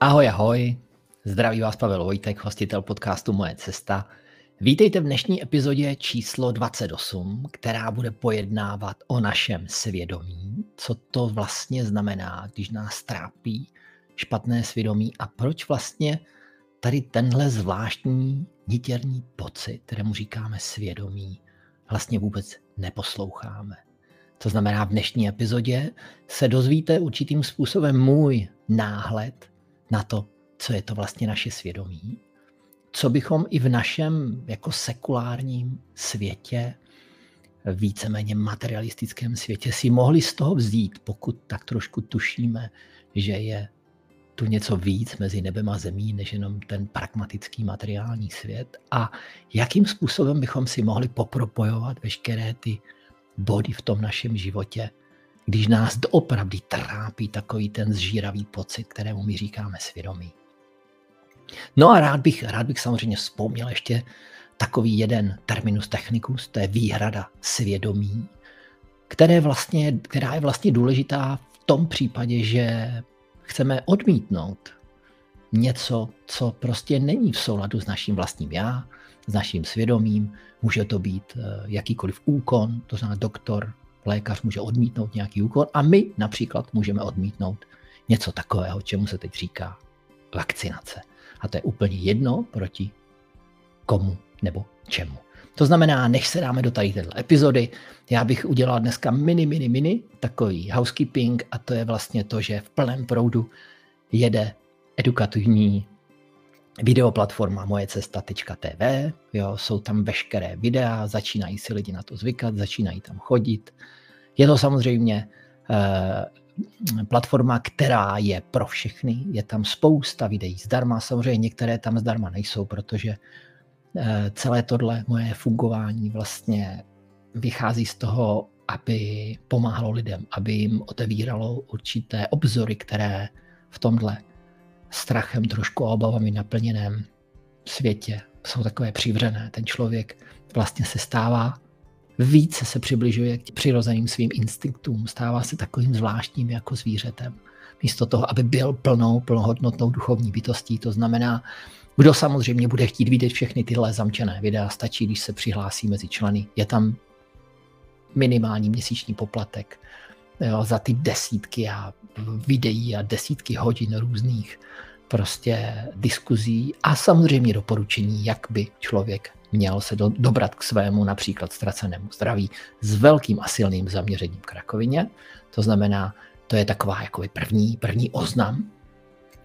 Ahoj, ahoj, zdraví vás Pavel Vojtek, hostitel podcastu Moje cesta. Vítejte v dnešní epizodě číslo 28, která bude pojednávat o našem svědomí, co to vlastně znamená, když nás trápí špatné svědomí a proč vlastně tady tenhle zvláštní nitěrný pocit, kterému říkáme svědomí, vlastně vůbec neposloucháme. To znamená, v dnešní epizodě se dozvíte určitým způsobem můj náhled na to, co je to vlastně naše svědomí, co bychom i v našem jako sekulárním světě, víceméně materialistickém světě si mohli z toho vzít, pokud tak trošku tušíme, že je tu něco víc mezi nebem a zemí, než jenom ten pragmatický materiální svět a jakým způsobem bychom si mohli popropojovat veškeré ty body v tom našem životě, když nás doopravdy trápí takový ten zžíravý pocit, kterému my říkáme svědomí. No a rád bych samozřejmě vzpomněl ještě takový jeden terminus technicus, to je výhrada svědomí, která je vlastně důležitá v tom případě, že chceme odmítnout něco, co prostě není v souladu s naším vlastním já, s naším svědomím. Může to být jakýkoliv úkon, to znamená doktor, lékař může odmítnout nějaký úkon a my například můžeme odmítnout něco takového, čemu se teď říká vakcinace. A to je úplně jedno proti komu nebo čemu. To znamená, než se dáme do tady této epizody, já bych udělal dneska mini takový housekeeping a to je vlastně to, že v plném proudu jede edukativní videoplatforma MojeCesta.tv, jo, jsou tam veškeré videa, začínají si lidi na to zvykat, začínají tam chodit. Je to samozřejmě platforma, která je pro všechny, je tam spousta videí zdarma, samozřejmě některé tam zdarma nejsou, protože celé tohle moje fungování vlastně vychází z toho, aby pomáhalo lidem, aby jim otevíralo určité obzory, které v tomhle strachem, trošku a obavami naplněném světě jsou takové přivřené. Ten člověk vlastně se stává, více se přibližuje k přirozeným svým instinktům, stává se takovým zvláštním jako zvířetem. Místo toho, aby byl plnohodnotnou duchovní bytostí, to znamená, kdo samozřejmě bude chtít vidět všechny tyhle zamčené videa, stačí, když se přihlásí mezi členy. Je tam minimální měsíční poplatek, jo, za ty desítky a videí a desítky hodin různých prostě diskuzí a samozřejmě doporučení, jak by člověk měl se dobrat k svému například ztracenému zdraví s velkým a silným zaměřením k rakovině. To znamená, to je taková jakoby první oznam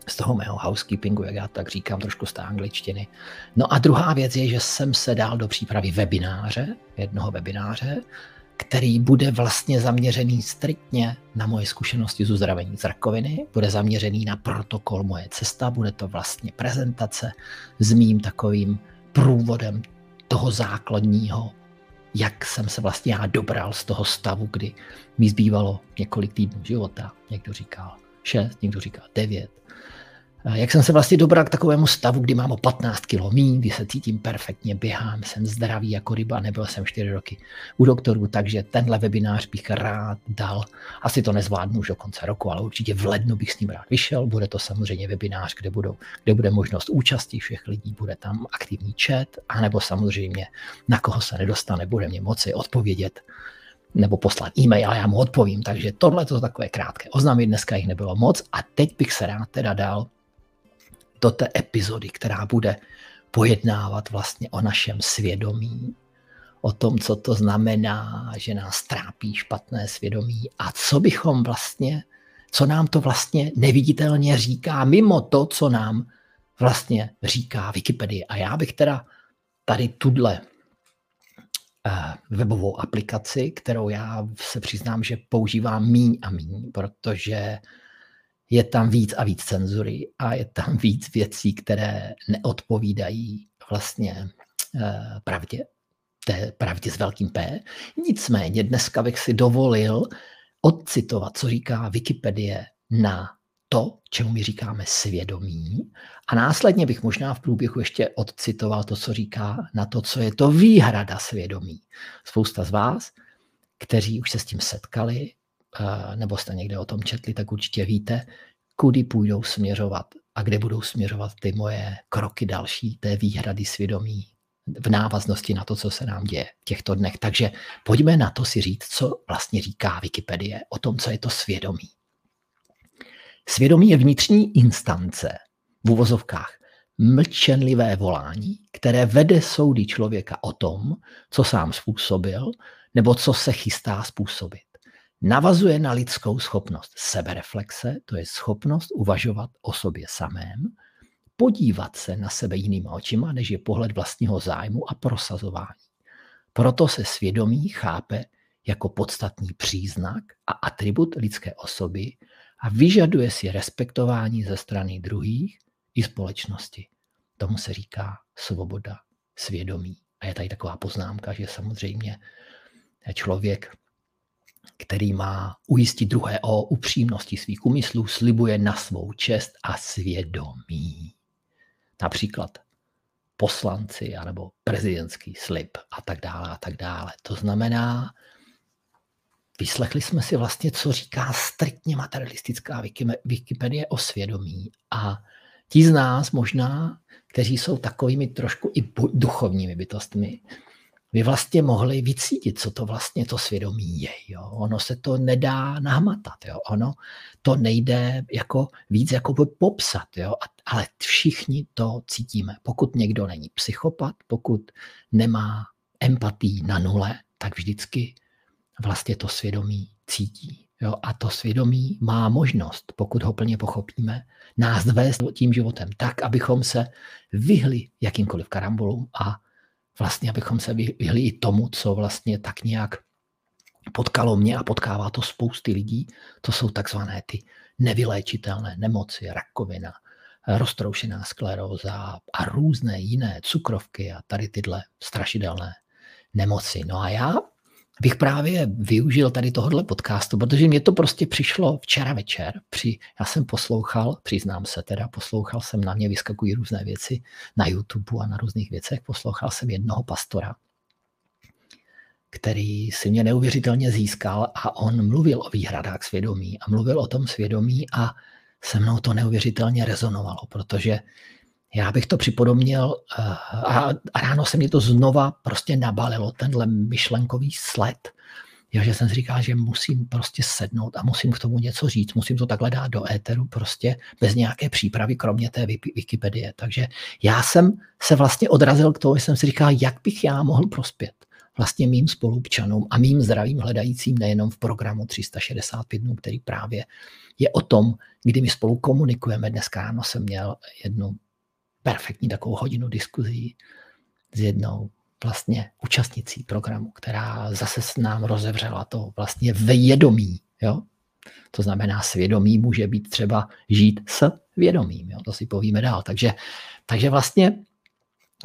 z toho mého housekeepingu, jak já tak říkám, trošku z té angličtiny. No a druhá věc je, že jsem se dal do přípravy jednoho webináře, který bude vlastně zaměřený striktně na moje zkušenosti z uzdravení z rakoviny, bude zaměřený na protokol Moje cesta, bude to vlastně prezentace s mým takovým průvodem toho základního, jak jsem se vlastně já dobral z toho stavu, kdy mi zbývalo několik týdnů života, někdo říkal 6, někdo říkal 9. Jak jsem se vlastně dobral k takovému stavu, kdy mám o 15 kilo míň, kdy se cítím perfektně, běhám, jsem zdravý jako ryba, nebyl jsem 4 roky u doktorů, takže tenhle webinář bych rád dal. Asi to nezvládnu už do konce roku, ale určitě v lednu bych s ním rád vyšel. Bude to samozřejmě webinář, kde bude možnost účasti všech lidí, bude tam aktivní chat, anebo samozřejmě na koho se nedostane, bude mě moci odpovědět nebo poslat e-mail, ale já mu odpovím. Takže tohle to takové krátké oznámy, dneska jich nebylo moc a teď bych se rád teda dal do té epizody, která bude pojednávat vlastně o našem svědomí, o tom, co to znamená, že nás trápí špatné svědomí a co nám to vlastně neviditelně říká, mimo to, co nám vlastně říká Wikipedie. A já bych teda tady tuhle webovou aplikaci, kterou já se přiznám, že používám míň a míň, protože je tam víc a víc cenzury a je tam víc věcí, které neodpovídají vlastně pravdě. Té pravdě s velkým P. Nicméně dneska bych si dovolil odcitovat, co říká Wikipedie na to, čemu my říkáme svědomí. A následně bych možná v průběhu ještě odcitoval to, co říká na to, co je to výhrada svědomí. Spousta z vás, kteří už se s tím setkali, nebo jste někde o tom četli, tak určitě víte, kudy půjdou směřovat a kde budou směřovat ty moje kroky další, té výhrady svědomí v návaznosti na to, co se nám děje v těchto dnech. Takže pojďme na to si říct, co vlastně říká Wikipedie o tom, co je to svědomí. Svědomí je vnitřní instance, v uvozovkách, mlčenlivé volání, které vede soudy člověka o tom, co sám způsobil nebo co se chystá způsobit. Navazuje na lidskou schopnost sebereflexe, to je schopnost uvažovat o sobě samém, podívat se na sebe jinýma očima, než je pohled vlastního zájmu a prosazování. Proto se svědomí chápe jako podstatný příznak a atribut lidské osoby a vyžaduje si respektování ze strany druhých i společnosti. Tomu se říká svoboda svědomí. A je tady taková poznámka, že samozřejmě člověk, který má ujistit druhé o upřímnosti svých úmyslů, slibuje na svou čest a svědomí. Například poslanci anebo prezidentský slib a tak dále a tak dále. To znamená, vyslechli jsme si vlastně, co říká striktně materialistická Wikipedie o svědomí. A ti z nás možná, kteří jsou takovými trošku i duchovními bytostmi, by vlastně mohli vycítit, co to vlastně to svědomí je. Jo? Ono se to nedá nahmatat. Jo? Ono to nejde jako víc jako popsat. Jo? Ale všichni to cítíme. Pokud někdo není psychopat, pokud nemá empatii na nule, tak vždycky vlastně to svědomí cítí. Jo? A to svědomí má možnost, pokud ho plně pochopíme, nás vést tím životem tak, abychom se vyhli jakýmkoliv karambolům a vlastně, abychom se vyhli i tomu, co vlastně tak nějak potkalo mě a potkává to spousty lidí, to jsou takzvané ty nevyléčitelné nemoci, rakovina, roztroušená skleróza a různé jiné cukrovky a tady tyhle strašidelné nemoci. No a já bych právě využil tady tohohle podcastu, protože mě to prostě přišlo včera večer. Já jsem poslouchal, přiznám se teda, poslouchal jsem, na mě vyskakují různé věci na YouTube a na různých věcech, poslouchal jsem jednoho pastora, který si mě neuvěřitelně získal a on mluvil o výhradách svědomí a mluvil o tom svědomí a se mnou to neuvěřitelně rezonovalo, protože já bych to připodobnil a ráno se mě to znova prostě nabalilo, tenhle myšlenkový sled, jo, že jsem si říkal, že musím prostě sednout a musím k tomu něco říct, musím to takhle dát do éteru prostě bez nějaké přípravy, kromě té Wikipedie. Takže já jsem se vlastně odrazil k tomu, že jsem si říkal, jak bych já mohl prospět vlastně mým spoluobčanům a mým zdravým hledajícím nejenom v programu 365 dnů, který právě je o tom, kdy my spolu komunikujeme. Dneska ráno jsem měl jednu perfektní takovou hodinu diskuzí s jednou vlastně účastnicí programu, která zase s nám rozevřela to vlastně vědomí. Jo? To znamená, svědomí může být třeba žít s vědomím. Jo? To si povíme dál. Takže vlastně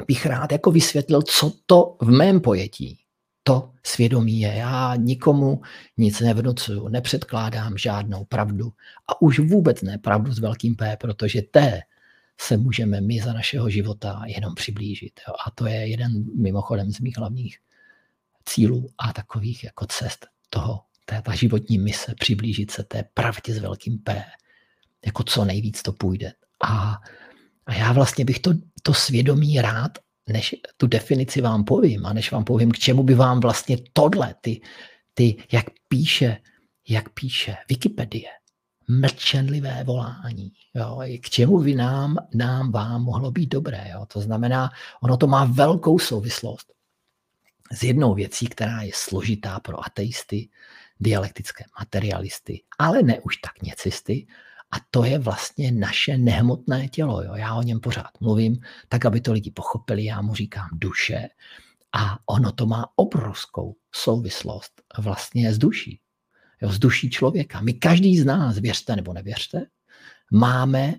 bych rád jako vysvětlil, co to v mém pojetí to svědomí je. Já nikomu nic nevnucuju, nepředkládám žádnou pravdu a už vůbec ne pravdu s velkým P, protože té se můžeme my za našeho života jenom přiblížit. Jo? A to je jeden mimochodem z mých hlavních cílů a takových jako cest toho, ta životní mise, přiblížit se té pravdě s velkým P, jako co nejvíc to půjde. A já vlastně bych to svědomí rád, než tu definici vám povím a než vám povím, k čemu by vám vlastně tohle, jak píše Wikipedie, mlčenlivé volání. Jo? K čemu by vám mohlo být dobré? Jo? To znamená, ono to má velkou souvislost s jednou věcí, která je složitá pro ateisty, dialektické materialisty, ale ne už tak necisty, a to je vlastně naše nehmotné tělo. Jo? Já o něm pořád mluvím, tak aby to lidi pochopili, já mu říkám duše a ono to má obrovskou souvislost vlastně s duší. Jo, z duší člověka. My každý z nás, věřte nebo nevěřte, máme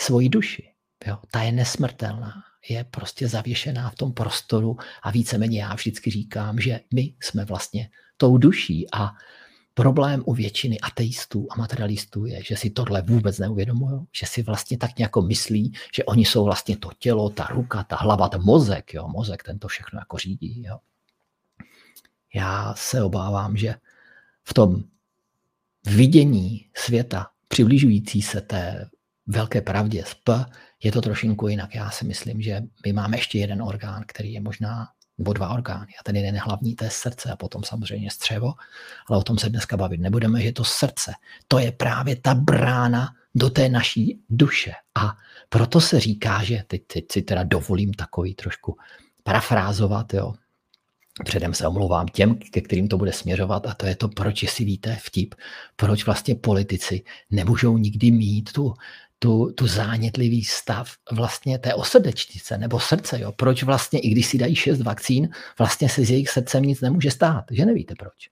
svoji duši. Jo. Ta je nesmrtelná, je prostě zavěšená v tom prostoru a víceméně já vždycky říkám, že my jsme vlastně tou duší a problém u většiny ateistů a materialistů je, že si tohle vůbec neuvědomují, že si vlastně tak nějak myslí, že oni jsou vlastně to tělo, ta ruka, ta hlava, ten mozek. Jo. Mozek ten to všechno jako řídí. Jo. Já se obávám, že v tom vidění světa, přibližující se té velké pravdě z P je to trošinku jinak. Já si myslím, že my máme ještě jeden orgán, který je možná, nebo dva orgány. A ten jeden hlavní, to je srdce a potom samozřejmě střevo, ale o tom se dneska bavit nebudeme, že to srdce, to je právě ta brána do té naší duše. A proto se říká, že teď si teda dovolím takový trošku parafrázovat, jo. Předem se omlouvám těm, ke kterým to bude směřovat, a to je to, proč, jestli víte vtip, proč vlastně politici nemůžou nikdy mít tu zánětlivý stav vlastně té osrdečnice nebo srdce. Jo? Proč vlastně, i když si dají 6 vakcín, vlastně se s jejich srdcem nic nemůže stát, že nevíte proč.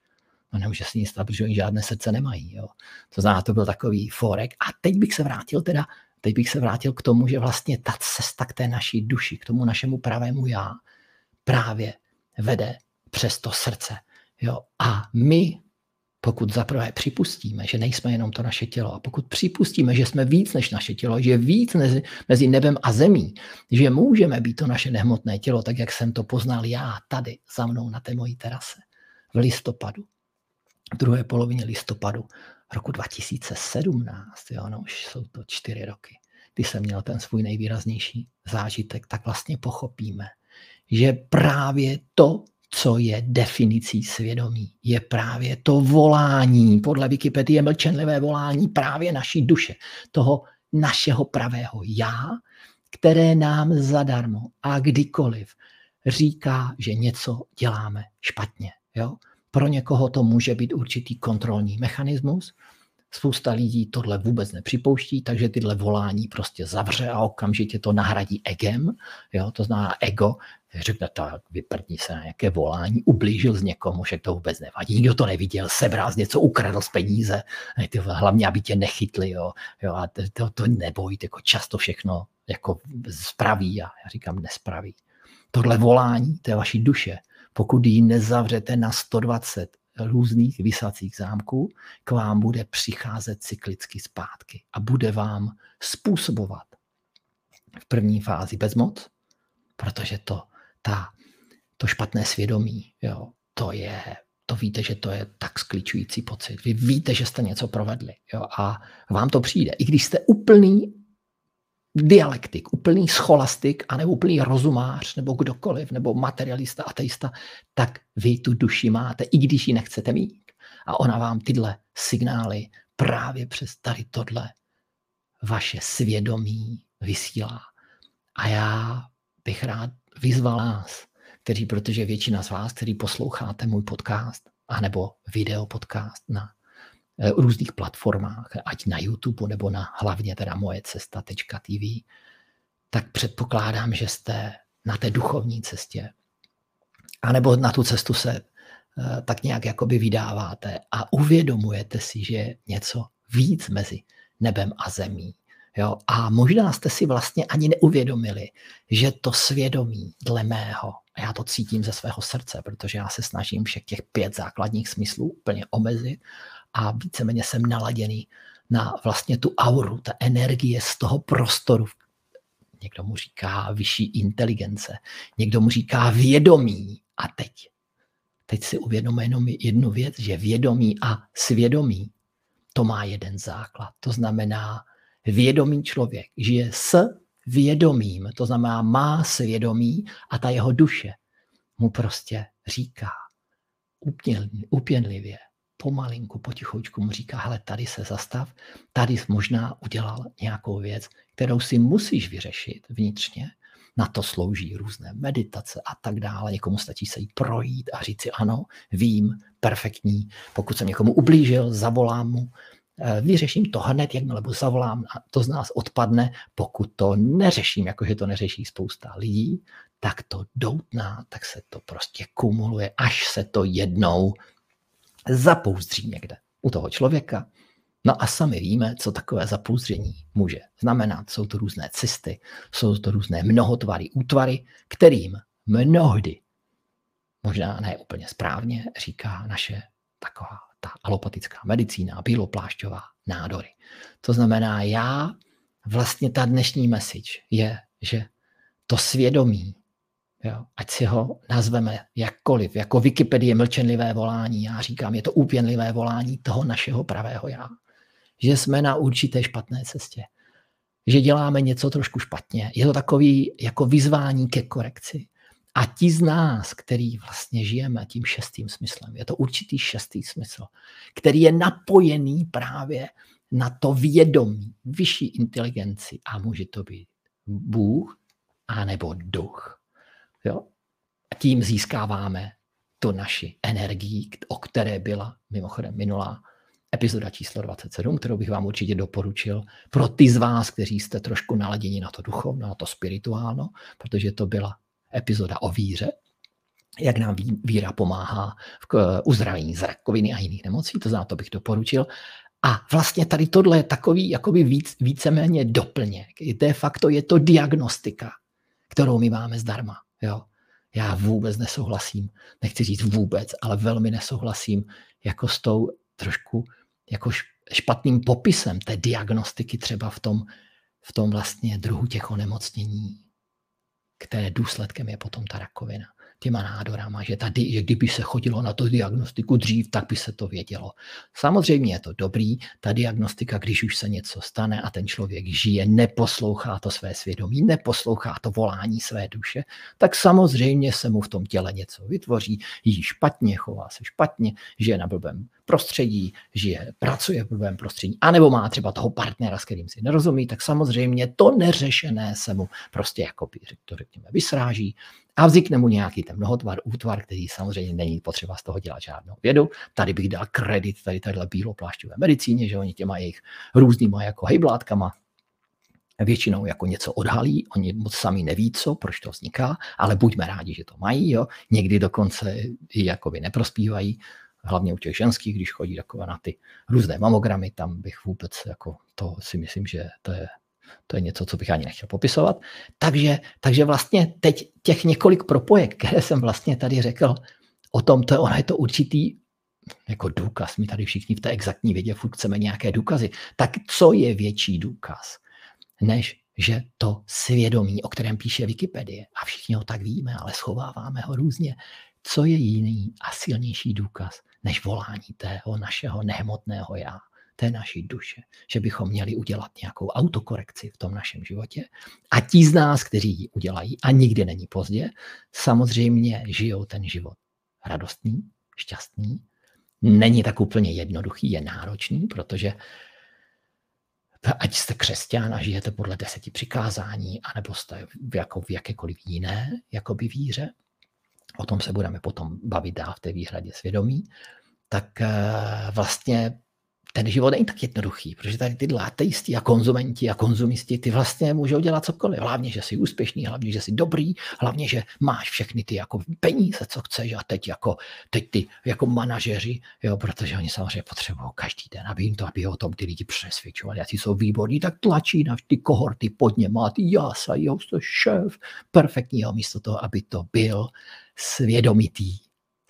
No nemůže se nic stát, protože oni žádné srdce nemají. Jo? To znamená, to byl takový forek. A teď bych se vrátil k tomu, že vlastně ta cesta k té naší duši, k tomu našemu pravému já právě vede přes to srdce. Jo? A my, pokud zaprvé připustíme, že nejsme jenom to naše tělo, a pokud připustíme, že jsme víc než naše tělo, že víc mezi nebem a zemí, že můžeme být to naše nehmotné tělo, tak jak jsem to poznal já tady za mnou na té mojí terase v listopadu, v druhé polovině listopadu roku 2017, jo, no už jsou to 4 roky, kdy jsem měl ten svůj nejvýraznější zážitek, tak vlastně pochopíme, že právě to, co je definicí svědomí, je právě to volání, podle Wikipedie mlčenlivé volání právě naší duše, toho našeho pravého já, které nám zadarmo a kdykoliv říká, že něco děláme špatně. Jo? Pro někoho to může být určitý kontrolní mechanismus, spousta lidí tohle vůbec nepřipouští, takže tyhle volání prostě zavře a okamžitě to nahradí egem, jo? To znamená ego, řekne to, vyprdni se na nějaké volání, ublížil z někomu, že to vůbec nevadí, nikdo to neviděl, sebral z něco, ukradl z peníze, hlavně, aby tě nechytli, jo? A to nebojte, jako často všechno jako spraví, a já říkám nespraví. Tohle volání, to je vaší duše, pokud ji nezavřete na 120 různých visacích zámků, k vám bude přicházet cyklicky zpátky a bude vám způsobovat v první fázi bezmoc, protože to špatné svědomí, jo, to víte, že to je tak skličující pocit. Vy víte, že jste něco provedli, jo, a vám to přijde. I když jste úplný dialektik, úplný scholastik, anebo úplný rozumář, nebo kdokoliv, nebo materialista, ateista, tak vy tu duši máte, i když ji nechcete mít. A ona vám tyhle signály právě přes tady tohle vaše svědomí vysílá. A já bych rád vyzval nás, protože většina z vás, kteří posloucháte můj podcast, anebo videopodcast na různých platformách, ať na YouTube, nebo na hlavně teda MojeCesta.tv, tak předpokládám, že jste na té duchovní cestě, anebo na tu cestu se tak nějak jakoby vydáváte a uvědomujete si, že je něco víc mezi nebem a zemí. Jo? A možná jste si vlastně ani neuvědomili, že to svědomí dle mého, a já to cítím ze svého srdce, protože já se snažím všech těch 5 základních smyslů úplně omezit, a víceméně jsem naladěný na vlastně tu auru, ta energie z toho prostoru. Někdo mu říká vyšší inteligence, někdo mu říká vědomí. A teď si uvědomujeme jenom jednu věc, že vědomí a svědomí, to má jeden základ. To znamená, vědomý člověk žije s vědomím, to znamená má svědomí a ta jeho duše mu prostě říká úpěnlivě, pomalinku, potichoučku mu říká, hele, tady se zastav, tady jsi možná udělal nějakou věc, kterou si musíš vyřešit vnitřně. Na to slouží různé meditace a tak dále. Někomu stačí se jí projít a říct si, ano, vím, perfektní. Pokud jsem někomu ublížil, zavolám mu, vyřeším to hned, jakmile mu zavolám, a to z nás odpadne. Pokud to neřeším, jakože to neřeší spousta lidí, tak to doutná, tak se to prostě kumuluje, až se to jednou zapouzdří někde u toho člověka. No a sami víme, co takové zapouzdření může znamenat. Jsou to různé cysty, jsou to různé mnohotvary, útvary, kterým mnohdy, možná ne úplně správně, říká naše taková ta alopatická medicína, bíloplášťová nádory. To znamená, vlastně ta dnešní message je, že to svědomí, jo, ať si ho nazveme jakkoliv, jako Wikipedie mlčenlivé volání, já říkám, je to úpěnlivé volání toho našeho pravého já. Že jsme na určité špatné cestě. že děláme něco trošku špatně. Je to takový jako vyzvání ke korekci. A ti z nás, který vlastně žijeme tím šestým smyslem, je to určitý šestý smysl, který je napojený právě na to vědomí, vyšší inteligenci, a může to být Bůh anebo duch. Jo? A tím získáváme tu naši energii, o které byla mimochodem minulá epizoda číslo 27, kterou bych vám určitě doporučil pro ty z vás, kteří jste trošku naladěni na to duchovno, na to spirituálno, protože to byla epizoda o víře, jak nám víra pomáhá v uzdravení z rakoviny a jiných nemocí, to znamená, to bych doporučil. A vlastně tady tohle je takový jakoby víceméně doplněk. De facto je to diagnostika, kterou my máme zdarma. Jo? Já vůbec nesouhlasím, nechci říct vůbec, ale velmi nesouhlasím jako s tou trošku jako špatným popisem té diagnostiky třeba v tom vlastně druhu těch onemocnění, které důsledkem je potom ta rakovina. Těma nádorama, že kdyby se chodilo na tu diagnostiku dřív, tak by se to vědělo. Samozřejmě je to dobrý, ta diagnostika, když už se něco stane a ten člověk žije, neposlouchá to své svědomí, neposlouchá to volání své duše, tak samozřejmě se mu v tom těle něco vytvoří, jí špatně, chová se špatně, žije na blbém prostředí, pracuje v blbém prostředí, anebo má třeba toho partnera, s kterým si nerozumí, tak samozřejmě to neřešené se mu prostě jako to řekněme vysráží, a vznikne mu nějaký ten mnohotvar, útvar, který samozřejmě není potřeba z toho dělat žádnou vědu. Tady bych dal kredit tadyhle bíloplášťové medicíně, že oni těma jejich různýma jako hejblátkama většinou jako něco odhalí, oni moc sami neví co, proč to vzniká, ale buďme rádi, že to mají, jo. Někdy dokonce i jakoby neprospívají, hlavně u těch ženských, když chodí takové na ty různé mamogramy, tam bych vůbec jako to si myslím, že to je něco, co bych ani nechtěl popisovat. Takže vlastně teď těch několik propojek, které jsem vlastně tady řekl o tom, je to určitý jako důkaz. My tady všichni v té exaktní vědě furt chceme nějaké důkazy. Tak co je větší důkaz, než že to svědomí, o kterém píše Wikipedie, a všichni ho tak víme, ale schováváme ho různě, co je jiný a silnější důkaz, než volání tého našeho nehmotného já, té naší duše, že bychom měli udělat nějakou autokorekci v tom našem životě. A ti z nás, kteří ji udělají, a nikdy není pozdě, samozřejmě žijou ten život radostný, šťastný. Není tak úplně jednoduchý, je náročný, protože ať jste křesťan a žijete podle 10 přikázání, anebo jste jako v jakékoliv jiné jakoby víře, o tom se budeme potom bavit dál v té výhradě svědomí, tak vlastně ten život není tak jednoduchý, protože tady tyhle ateisti a konzumenti a konzumisti, ty vlastně můžou dělat cokoliv. Hlavně, že jsi úspěšný, hlavně, že jsi dobrý, hlavně, že máš všechny ty jako peníze, co chceš, a teď ty jako manažeři, jo, protože oni samozřejmě potřebují každý den, aby o tom ty lidi přesvědčovali, jak jsou výborní, tak tlačí na ty kohorty pod něm, a ty jása, jo, jsi šéf perfektního, místo toho, aby to byl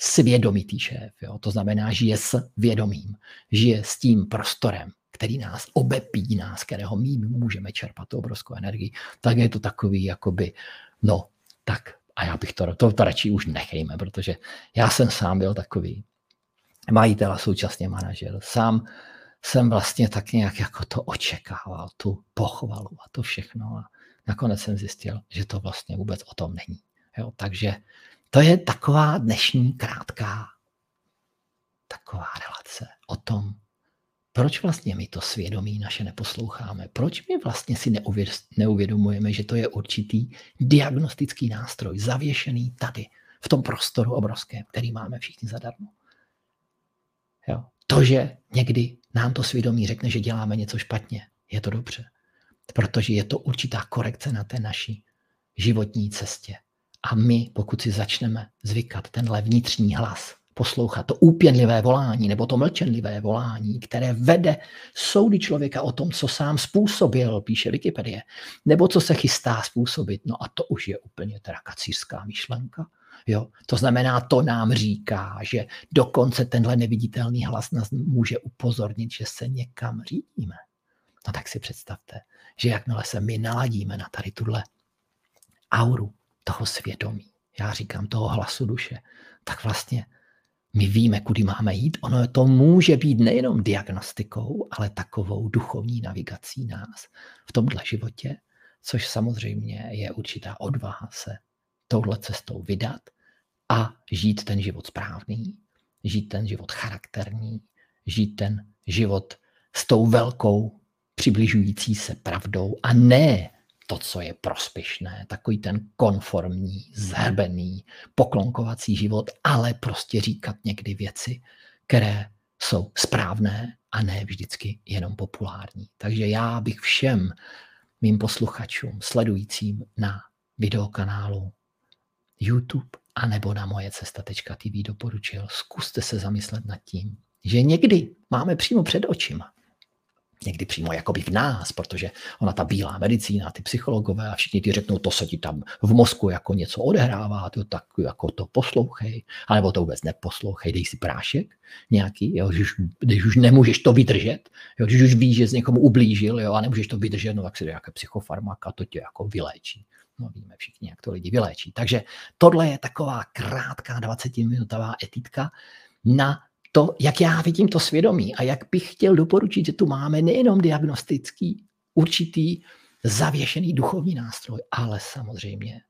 svědomitý šéf, jo? To znamená, žije s vědomím, žije s tím prostorem, který nás obepíná, z kterého my můžeme čerpat tu obrovskou energii, tak je to takový jakoby, no tak, a já bych to radši už nechejme, protože já jsem sám byl takový majitel a současně manažer. Sám jsem vlastně tak nějak jako to očekával, tu pochvalu a to všechno, a nakonec jsem zjistil, že to vlastně vůbec o tom není. Jo? Takže to je taková dnešní krátká taková relace o tom, proč vlastně my to svědomí naše neposloucháme, proč my vlastně si neuvědomujeme, že to je určitý diagnostický nástroj zavěšený tady, v tom prostoru obrovském, který máme všichni zadarmo. Jo. To, že někdy nám to svědomí řekne, že děláme něco špatně, je to dobře, protože je to určitá korekce na té naší životní cestě. A my, pokud si začneme zvykat tenhle vnitřní hlas, poslouchat to úpěnlivé volání nebo to mlčenlivé volání, které vede soudy člověka o tom, co sám způsobil, píše Wikipedie, nebo co se chystá způsobit, no a to už je úplně teda kacířská myšlenka. Jo? To znamená, to nám říká, že dokonce tenhle neviditelný hlas nás může upozornit, že se někam řídíme. No tak si představte, že jakmile se my naladíme na tady tuhle auru toho svědomí, já říkám toho hlasu duše, tak vlastně My víme, kudy máme jít. Ono to může být nejenom diagnostikou, ale takovou duchovní navigací nás v tomhle životě, což samozřejmě je určitá odvaha se touhle cestou vydat a žít ten život správný, žít ten život charakterní, žít ten život s tou velkou přibližující se pravdou a ne to, co je prospěšné, takový ten konformní, zhrbený, poklonkovací život, ale prostě říkat někdy věci, které jsou správné a ne vždycky jenom populární. Takže já bych všem mým posluchačům, sledujícím na videokanálu YouTube a nebo na MojeCesta.tv doporučil, zkuste se zamyslet nad tím, že někdy máme přímo před očima, někdy přímo jakoby v nás, protože ona ta bílá medicína, ty psychologové a všichni ti řeknou, to se ti tam v mozku jako něco odehrává, to tak jako to poslouchej, anebo to vůbec neposlouchej, dej si prášek nějaký, jo, když už nemůžeš to vydržet, jo, když už víš, že jsi někomu ublížil, jo, a nemůžeš to vydržet, no tak si dej nějaké psychofarmaka, to tě jako vyléčí. No víme všichni, jak to lidi vyléčí. Takže tohle je taková krátká 20-minutová etídka na to, jak já vidím to svědomí a jak bych chtěl doporučit, že tu máme nejenom diagnostický, určitý zavěšený duchovní nástroj, ale samozřejmě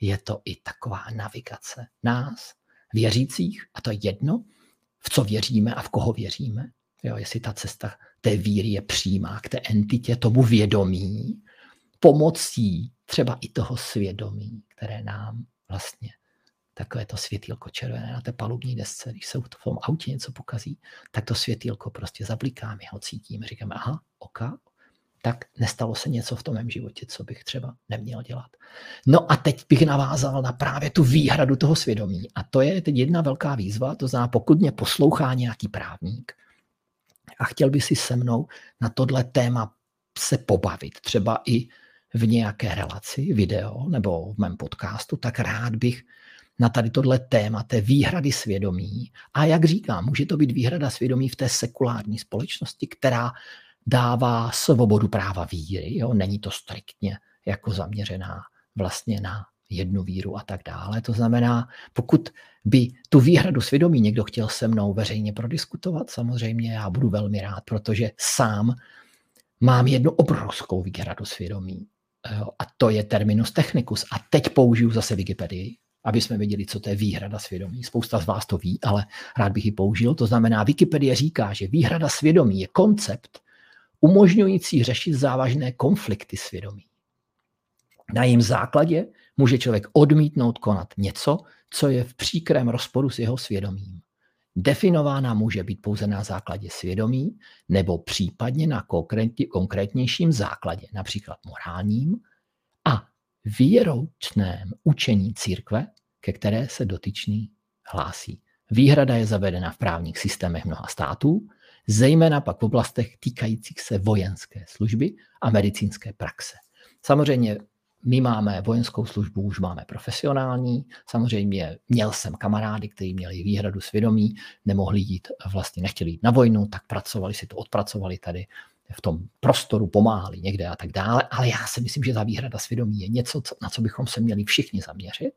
je to i taková navigace nás, věřících, a to je jedno, v co věříme a v koho věříme. Jo, jestli ta cesta té víry je přímá k té entitě, tomu vědomí, pomocí třeba i toho svědomí, které nám vlastně takové to světýlko červené na té palubní desce, když se v tom autě něco pokazí, tak to světýlko prostě zablikáme, ho cítíme, říkáme, aha, oka, tak nestalo se něco v tom mém životě, co bych třeba neměl dělat. No a teď bych navázal na právě tu výhradu toho svědomí. A to je teď jedna velká výzva, to znamená, pokud mě poslouchá nějaký právník a chtěl by si se mnou na tohle téma se pobavit, třeba i v nějaké relaci, video nebo v mém podcastu, tak rád bych na tady tohle téma, té výhrady svědomí. A jak říkám, může to být výhrada svědomí v té sekulární společnosti, která dává svobodu práva víry. Jo? Není to striktně jako zaměřená vlastně na jednu víru a tak dále. To znamená, pokud by tu výhradu svědomí někdo chtěl se mnou veřejně prodiskutovat, samozřejmě já budu velmi rád, protože sám mám jednu obrovskou výhradu svědomí. A to je terminus technicus. A teď použiju zase Wikipedii, aby jsme věděli, co to je výhrada svědomí. Spousta z vás to ví, ale rád bych ji použil. To znamená, Wikipedie říká, že výhrada svědomí je koncept umožňující řešit závažné konflikty svědomí. Na jejím základě může člověk odmítnout konat něco, co je v příkrém rozporu s jeho svědomím. Definována může být pouze na základě svědomí nebo případně na konkrétnějším základě, například morálním a věroučném učení církve, ke které se dotyčný hlásí. Výhrada je zavedena v právních systémech mnoha států, zejména pak v oblastech týkajících se vojenské služby a medicínské praxe. Samozřejmě my máme vojenskou službu, už máme profesionální. Samozřejmě měl jsem kamarády, kteří měli výhradu svědomí, nemohli jít, vlastně nechtěli jít na vojnu, tak pracovali, si to odpracovali tady v tom prostoru, pomáhali někde a tak dále. Ale já si myslím, že ta výhrada svědomí je něco, na co bychom se měli všichni zaměřit.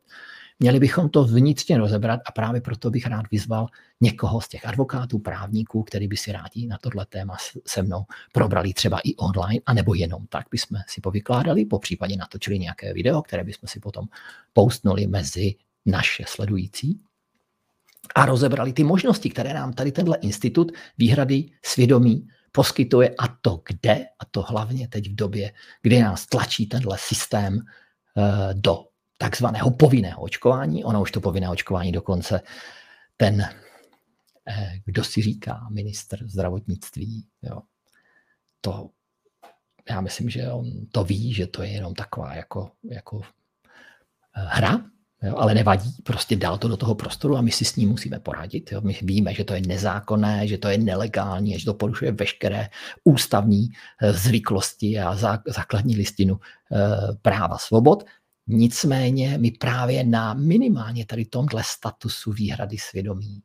Měli bychom to vnitřně rozebrat a právě proto bych rád vyzval někoho z těch advokátů, právníků, který by si rádi na tohle téma se mnou probrali třeba i online, anebo jenom tak bychom si povykládali, popřípadě natočili nějaké video, které bychom si potom postnuli mezi naše sledující a rozebrali ty možnosti, které nám tady tenhle institut výhrady svědomí poskytuje, a to kde, a to hlavně teď v době, kdy nás tlačí tenhle systém do takzvaného povinného očkování. Ono už to povinné očkování dokonce ten, kdo si říká, ministr zdravotnictví, jo, to já myslím, že on to ví, že to je jenom taková jako hra, jo, ale nevadí, prostě dal to do toho prostoru a my si s ním musíme poradit. Jo. My víme, že to je nezákonné, že to je nelegální, že to porušuje veškeré ústavní zvyklosti a základní listinu práva svobod. Nicméně my právě na minimálně tady tomhle statusu výhrady svědomí,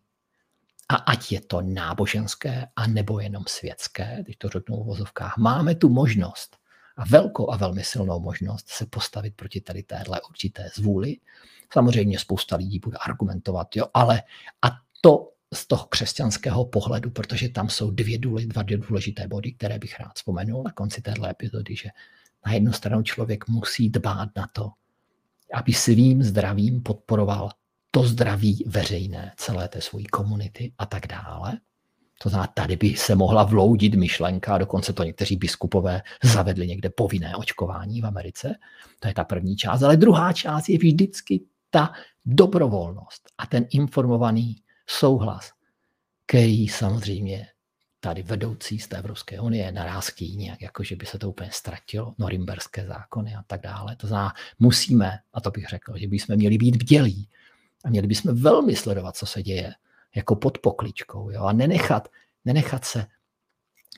a ať je to náboženské, a nebo jenom světské, když to řeknu v vozovkách, máme tu možnost a velkou a velmi silnou možnost se postavit proti tady téhle určité zvůli. Samozřejmě spousta lidí bude argumentovat, jo, ale a to z toho křesťanského pohledu, protože tam jsou dva důležité body, které bych rád vzpomenul na konci téhle epizody, že na jednu stranu člověk musí dbát na to, aby svým zdravím podporoval to zdraví veřejné, celé té svojí komunity a tak dále. To znamená, tady by se mohla vloudit myšlenka, dokonce to někteří biskupové zavedli někde povinné očkování v Americe. To je ta první část, ale druhá část je vždycky ta dobrovolnost a ten informovaný souhlas, který samozřejmě tady vedoucí z té Evropské unie naráží nějak, jakože by se to úplně ztratilo, norimberské zákony a tak dále. To znamená, musíme, a to bych řekl, že bychom měli být bdělí a měli bychom velmi sledovat, co se děje jako pod pokličkou, jo, a nenechat se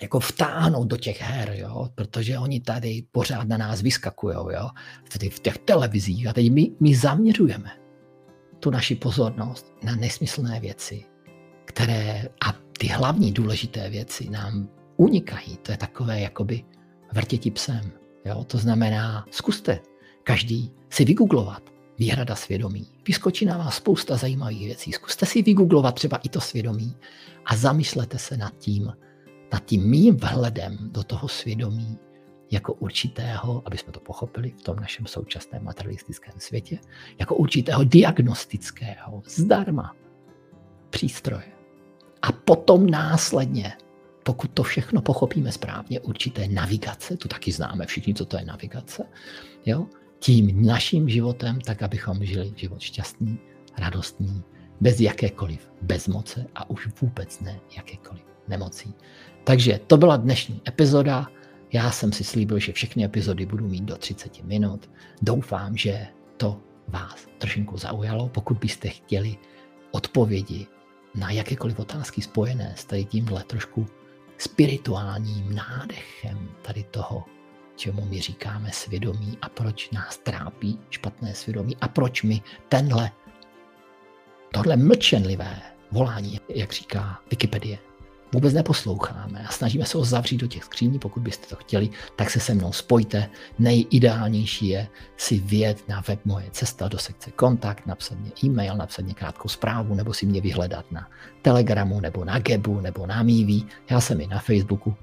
jako vtáhnout do těch her, jo, protože oni tady pořád na nás vyskakujou, jo, tady v těch televizích a teď my zaměřujeme tu naši pozornost na nesmyslné věci, které a ty hlavní důležité věci nám unikají. To je takové jakoby vrtěti psem, jo, to znamená, zkuste každý si vygooglovat výhrada svědomí. Vyskočí na vás spousta zajímavých věcí. Zkuste si vygooglovat třeba i to svědomí a zamyslete se nad tím mým vhledem do toho svědomí jako určitého, aby jsme to pochopili v tom našem současném materialistickém světě, jako určitého diagnostického, zdarma přístroje. A potom následně, pokud to všechno pochopíme správně, určité navigace, tu taky známe všichni, co to je navigace, jo, tím naším životem, tak abychom žili život šťastný, radostný, bez jakékoliv bezmoce a už vůbec ne jakékoliv nemocí. Takže to byla dnešní epizoda. Já jsem si slíbil, že všechny epizody budu mít do 30 minut. Doufám, že to vás trošinku zaujalo. Pokud byste chtěli odpovědi na jakékoliv otázky spojené s tady tímhle trošku spirituálním nádechem tady toho, čemu my říkáme svědomí a proč nás trápí špatné svědomí a proč mi tohle mlčenlivé volání, jak říká Wikipedie, vůbec neposloucháme a snažíme se ho zavřít do těch skříní. Pokud byste to chtěli, tak se se mnou spojte. Nejideálnější je si vyjet na web Moje cesta do sekce kontakt, napsat mě e-mail, napsat mě krátkou zprávu nebo si mě vyhledat na Telegramu nebo na Gebu nebo na Mivi. Já jsem i na Facebooku.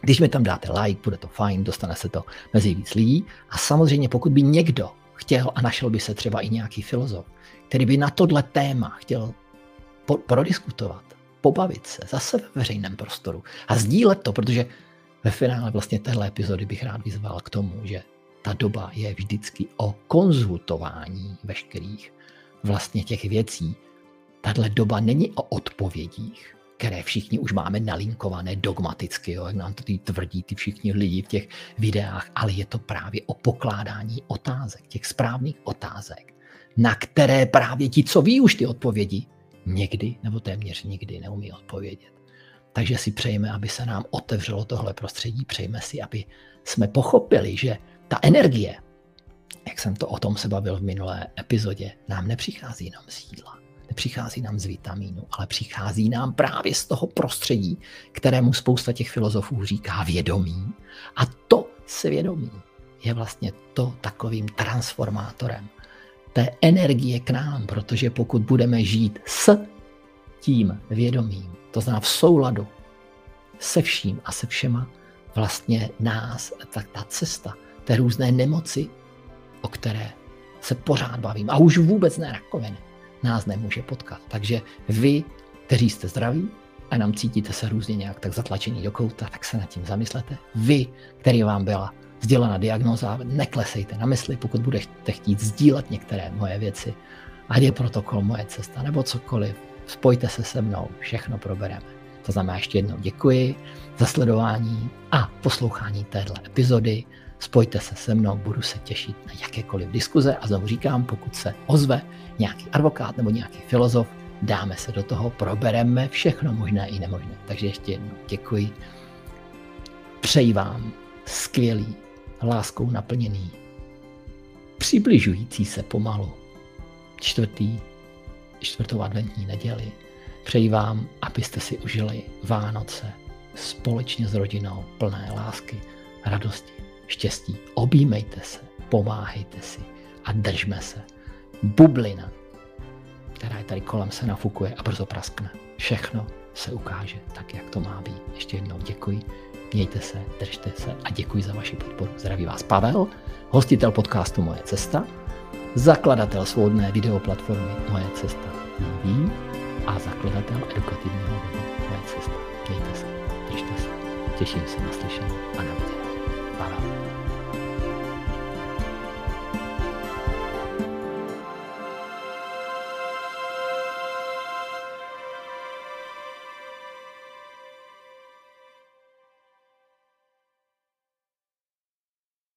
Když mi tam dáte like, bude to fajn, dostane se to mezi víc lidí. A samozřejmě, pokud by někdo chtěl a našel by se třeba i nějaký filozof, který by na tohle téma chtěl prodiskutovat, pobavit se zase ve veřejném prostoru a sdílet to, protože ve finále vlastně téhle epizody bych rád vyzval k tomu, že ta doba je vždycky o konzultování veškerých vlastně těch věcí. Tahle doba není o odpovědích, které všichni už máme nalinkované dogmaticky, jo, jak nám to tvrdí ty všichni lidi v těch videách, ale je to právě o pokládání otázek, těch správných otázek, na které právě ti, co ví už ty odpovědi, někdy nebo téměř nikdy neumí odpovědět. Takže si přejme, aby se nám otevřelo tohle prostředí, přejme si, aby jsme pochopili, že ta energie, jak jsem to o tom se bavil v minulé epizodě, nám nepřichází jenom z jídla. Nepřichází nám z vitamínu, ale přichází nám právě z toho prostředí, kterému spousta těch filozofů říká vědomí. A to svědomí je vlastně to takovým transformátorem té energie k nám, protože pokud budeme žít s tím vědomím, to znamená v souladu se vším a se všema, vlastně nás, tak ta cesta, té různé nemoci, o které se pořád bavím, a už vůbec ne rakoviny, nás nemůže potkat. Takže vy, kteří jste zdraví a nám cítíte se různě nějak tak zatlačení do kouta, tak se nad tím zamyslete. Vy, který vám byla sdělena diagnóza, neklesejte na mysli, pokud budete chtít sdílet některé moje věci, ať je protokol Moje cesta nebo cokoliv, spojte se se mnou, všechno probereme. To znamená, ještě jednou děkuji za sledování a poslouchání téhle epizody. Spojte se se mnou, budu se těšit na jakékoliv diskuze a znovu říkám, pokud se ozve nějaký advokát nebo nějaký filozof, dáme se do toho, probereme všechno možné i nemožné. Takže ještě jednou děkuji. Přeji vám skvělý, láskou naplněný, přibližující se pomalu čtvrtou adventní neděli. Přeji vám, abyste si užili Vánoce společně s rodinou plné lásky, radosti, štěstí. Objímejte se, pomáhejte si a držme se. Bublina, která je tady kolem, se nafukuje a brzo praskne. všechno se ukáže tak, jak to má být. Ještě jednou děkuji, mějte se, držte se a děkuji za vaši podporu. Zdraví vás Pavel, hostitel podcastu Moje cesta, zakladatel svobodné videoplatformy MojeCesta.tv a zakladatel edukativního webu Moje cesta. Mějte se, držte se, těším se na slyšení a na vidění. Pavel.